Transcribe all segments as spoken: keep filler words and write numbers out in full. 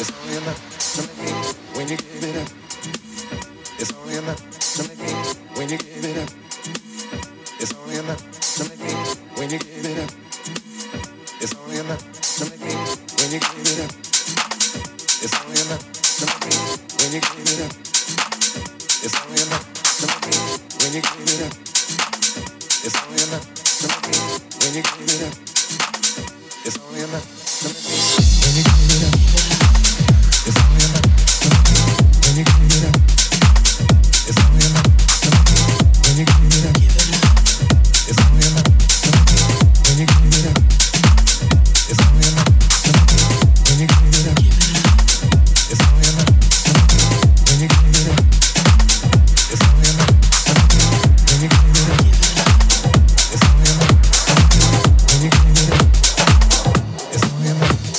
It's only enough to make it when you give it up. It's only enough to make it when you give it up. It's only enough to make it when you give it up. It's only enough to make it when you give it up. It's only enough to make it when you give it up. It's only enough to make it when you give it up. It's only enough to make it when you give it up. It's only enough to make it when you give it up. It's only enough to make it when you give it up. It's only enough to make it when you give it up. It's only enough to make it when you give it up. It's only enough to make it when you give it up. It's only enough to make it when you give it up. It's only enough to make it when you give it up. It's only enough to make it when you give it up. It's only enough to make it when you give it up.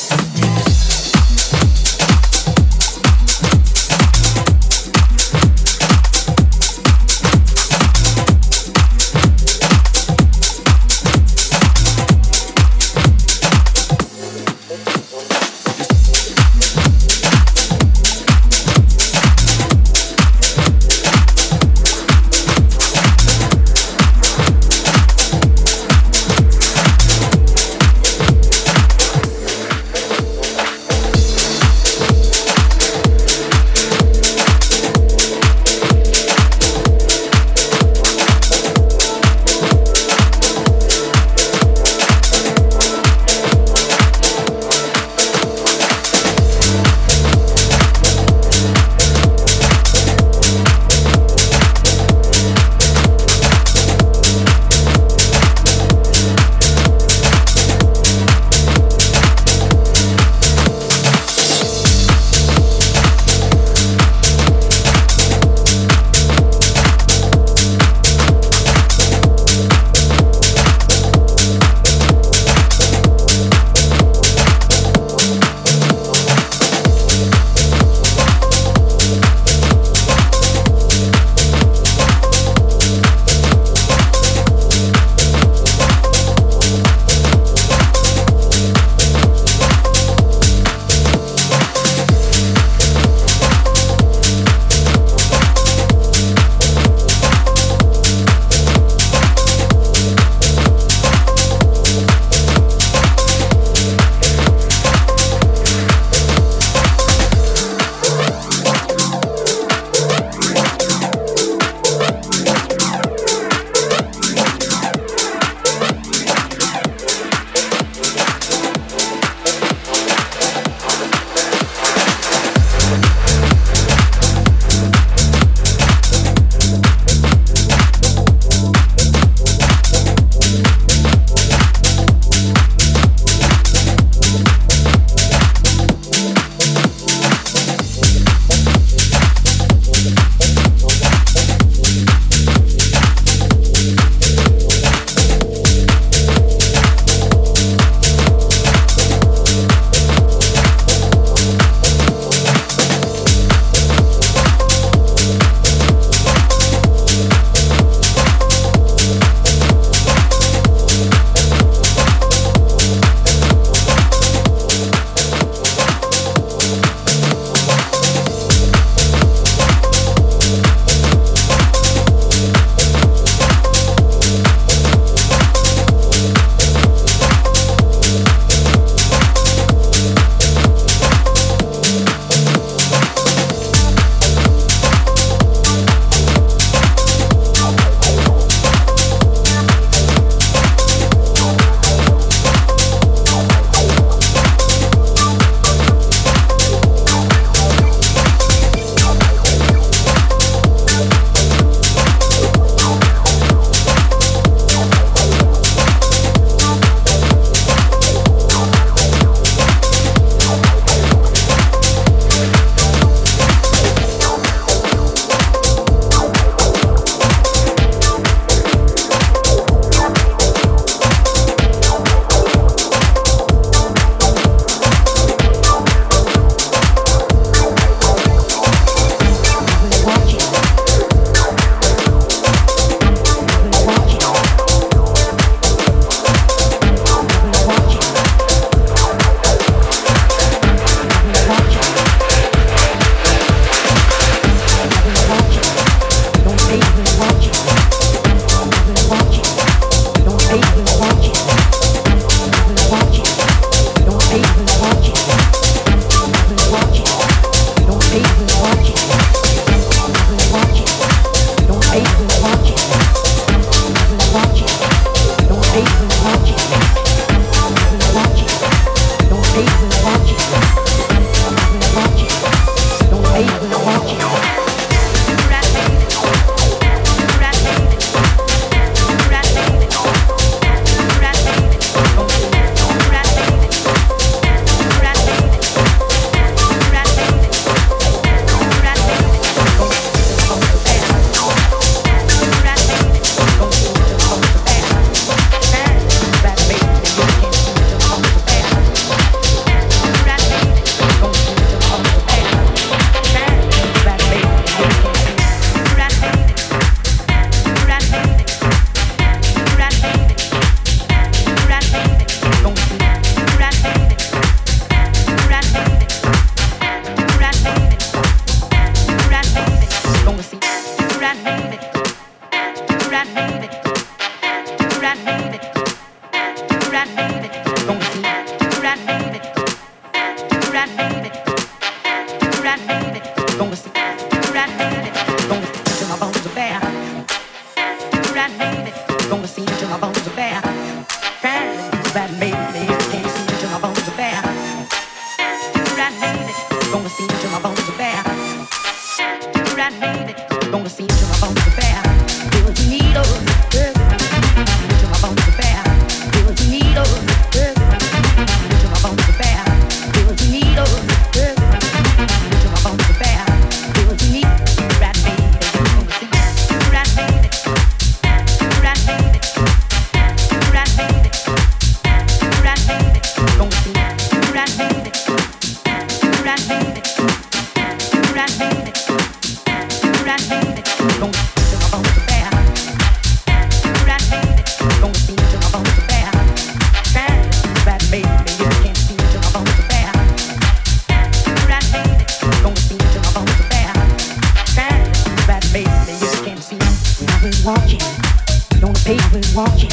been watching,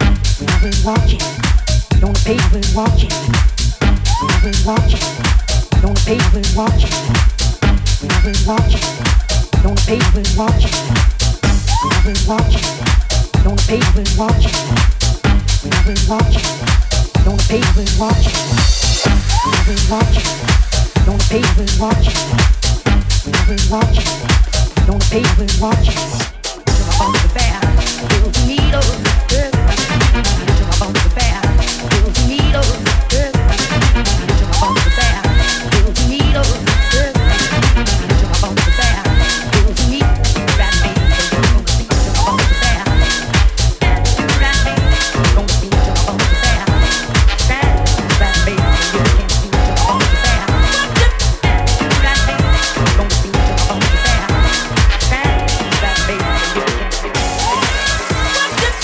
I've been watching, don't pay, I've been watching, I've been watching, don't pay, I've been watching, I've been watching, don't pay, I've been watching, I've been watching, don't pay, I've been watching, I've been watching, don't pay, I've been watching, I've been watching, don't pay, I've been watching, I've been watching, don't pay, I've been watching. On the back, build needles, good. Put 'em up on the back, build needles, good. Put 'em up on the back, build needles, good. Put 'em up on the back, build needles, right me. Put 'em up on the back, right me. Don't be put 'em up on the back, right me. You can't be put 'em up on the back, right me. Don't be put 'em up on the back, right me. You can't. Just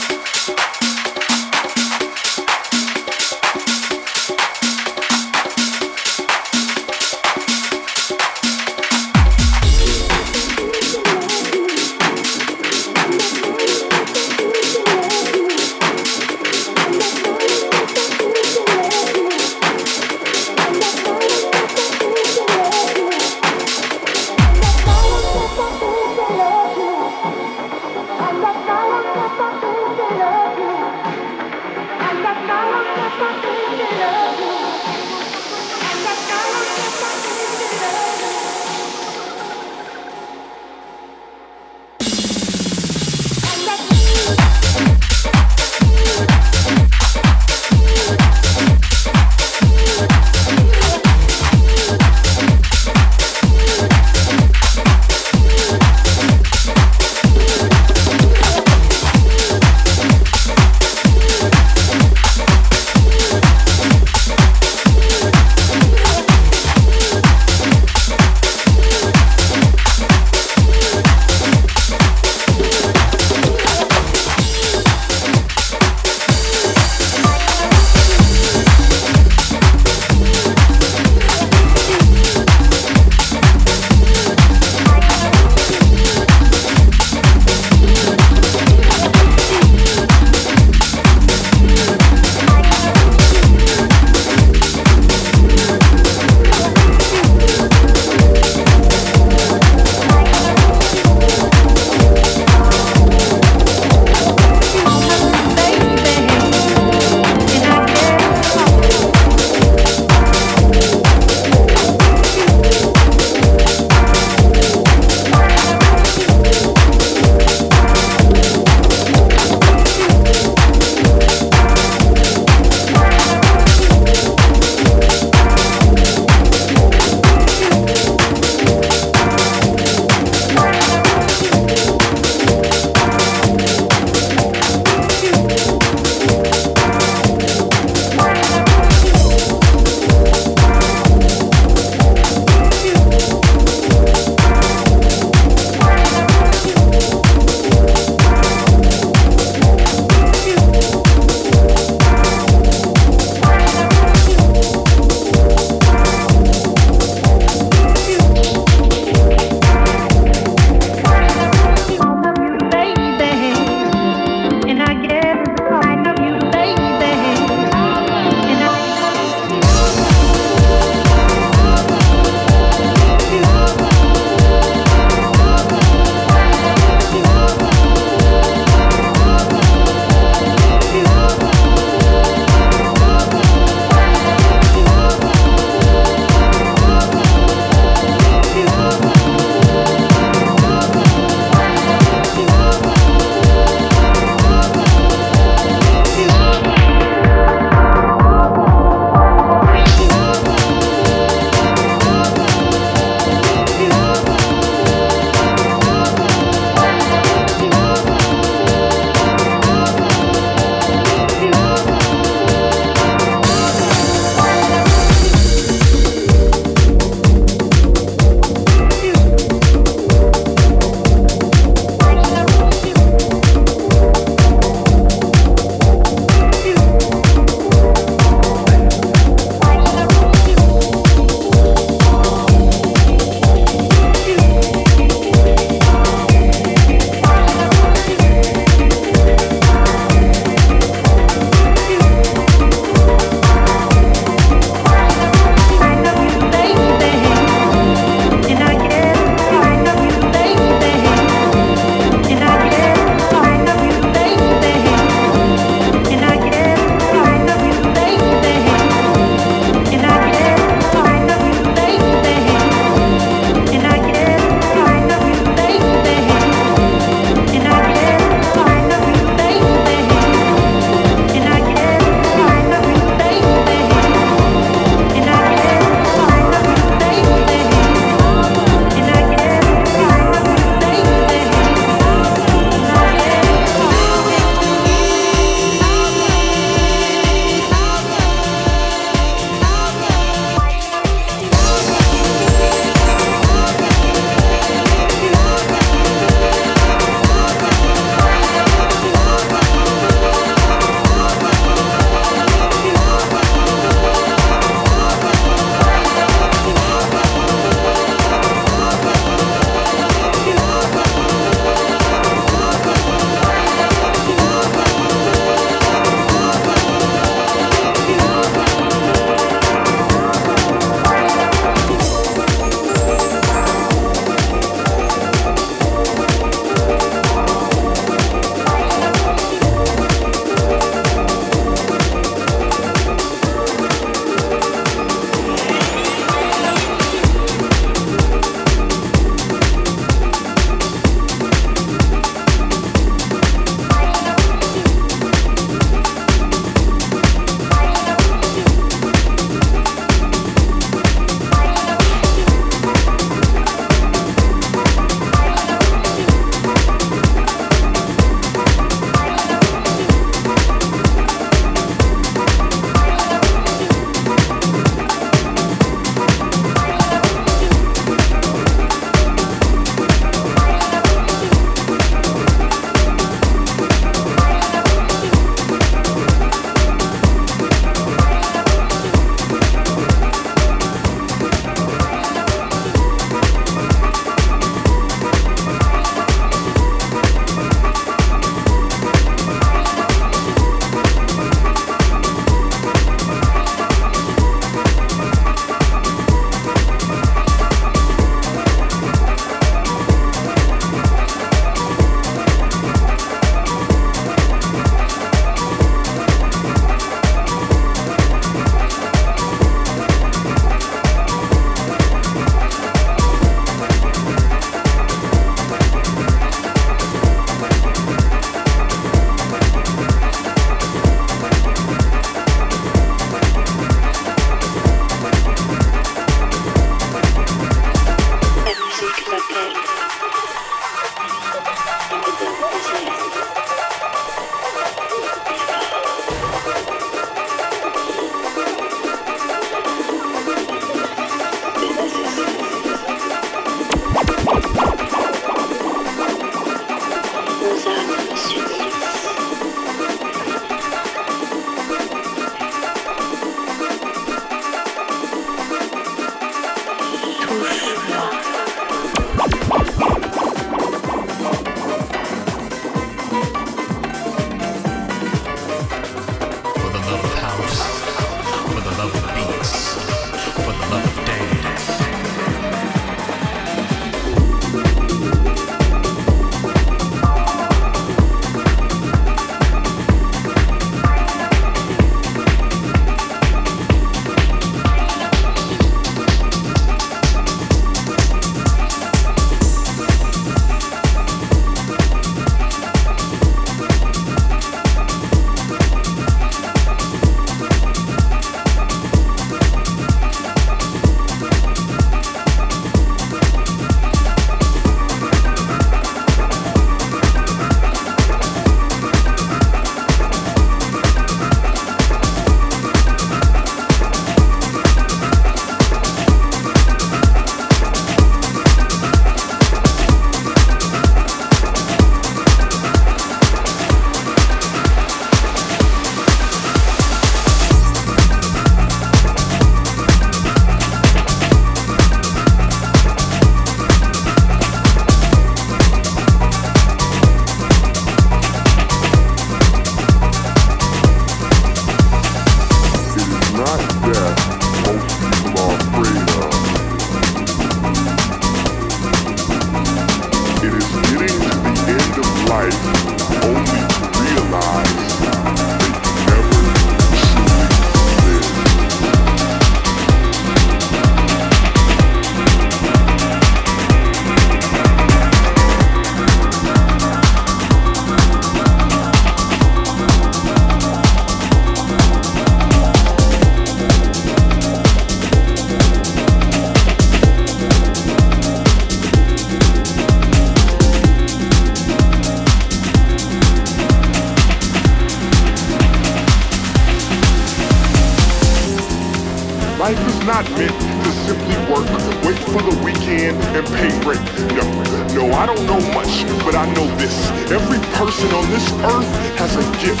not meant to simply work, wait for the weekend, and pay rent. No, no, I don't know much, but I know this. Every person on this earth has a gift.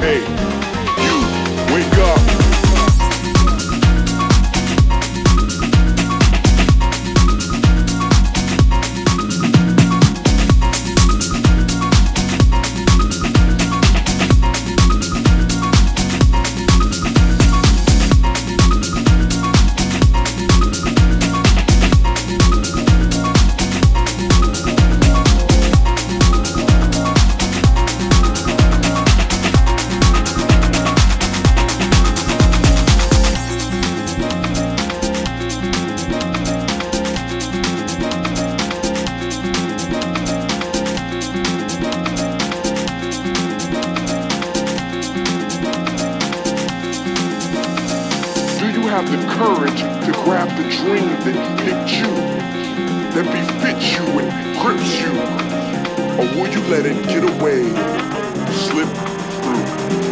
Hey, you, wake up. Have the courage to grab the dream that picked you, that befits you and grips you, or will you let it get away, slip through?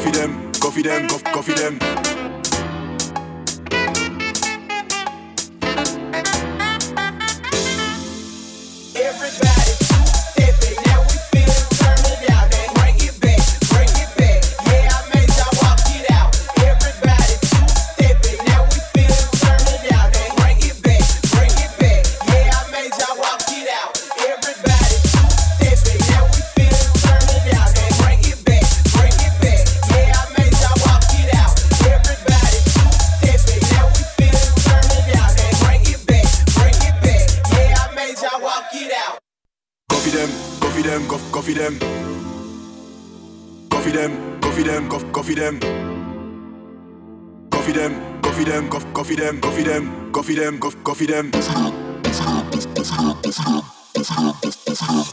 Coffee them, coffee them, cof- coffee them. Coffee them, coffee them, coffee them, coffee them, coffee them, coffee them, coffee them, coffee them, coffee them, coffee them. It's hot, it's hot, it's hot, it's hot, it's hot, it's hot.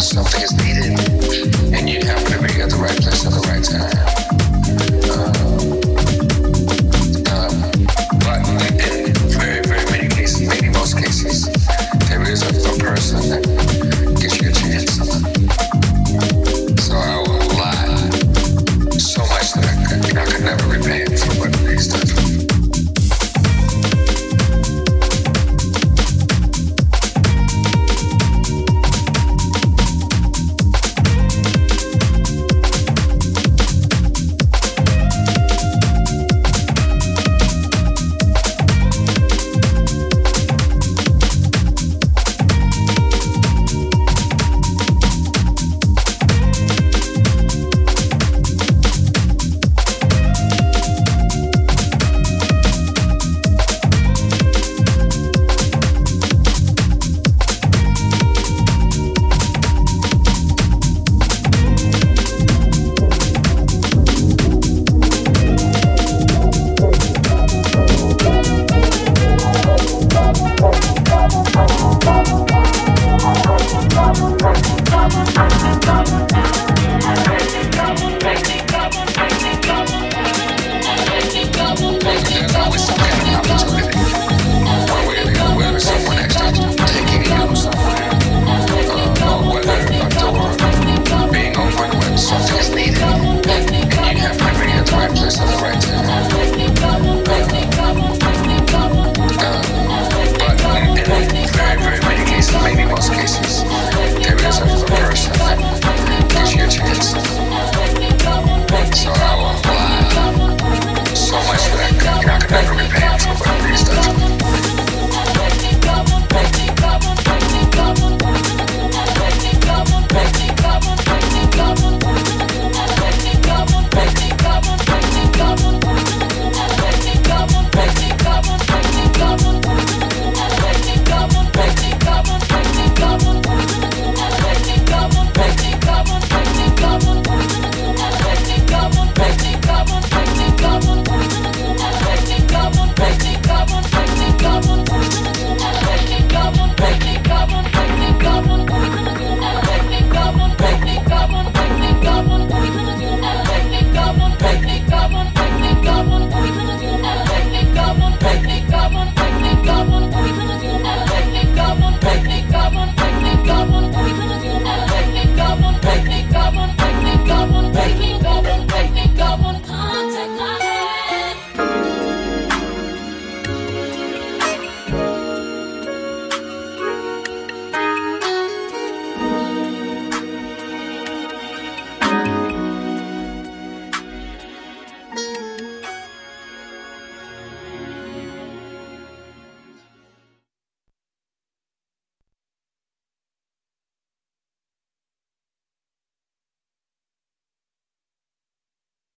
Something is needed, and you happen to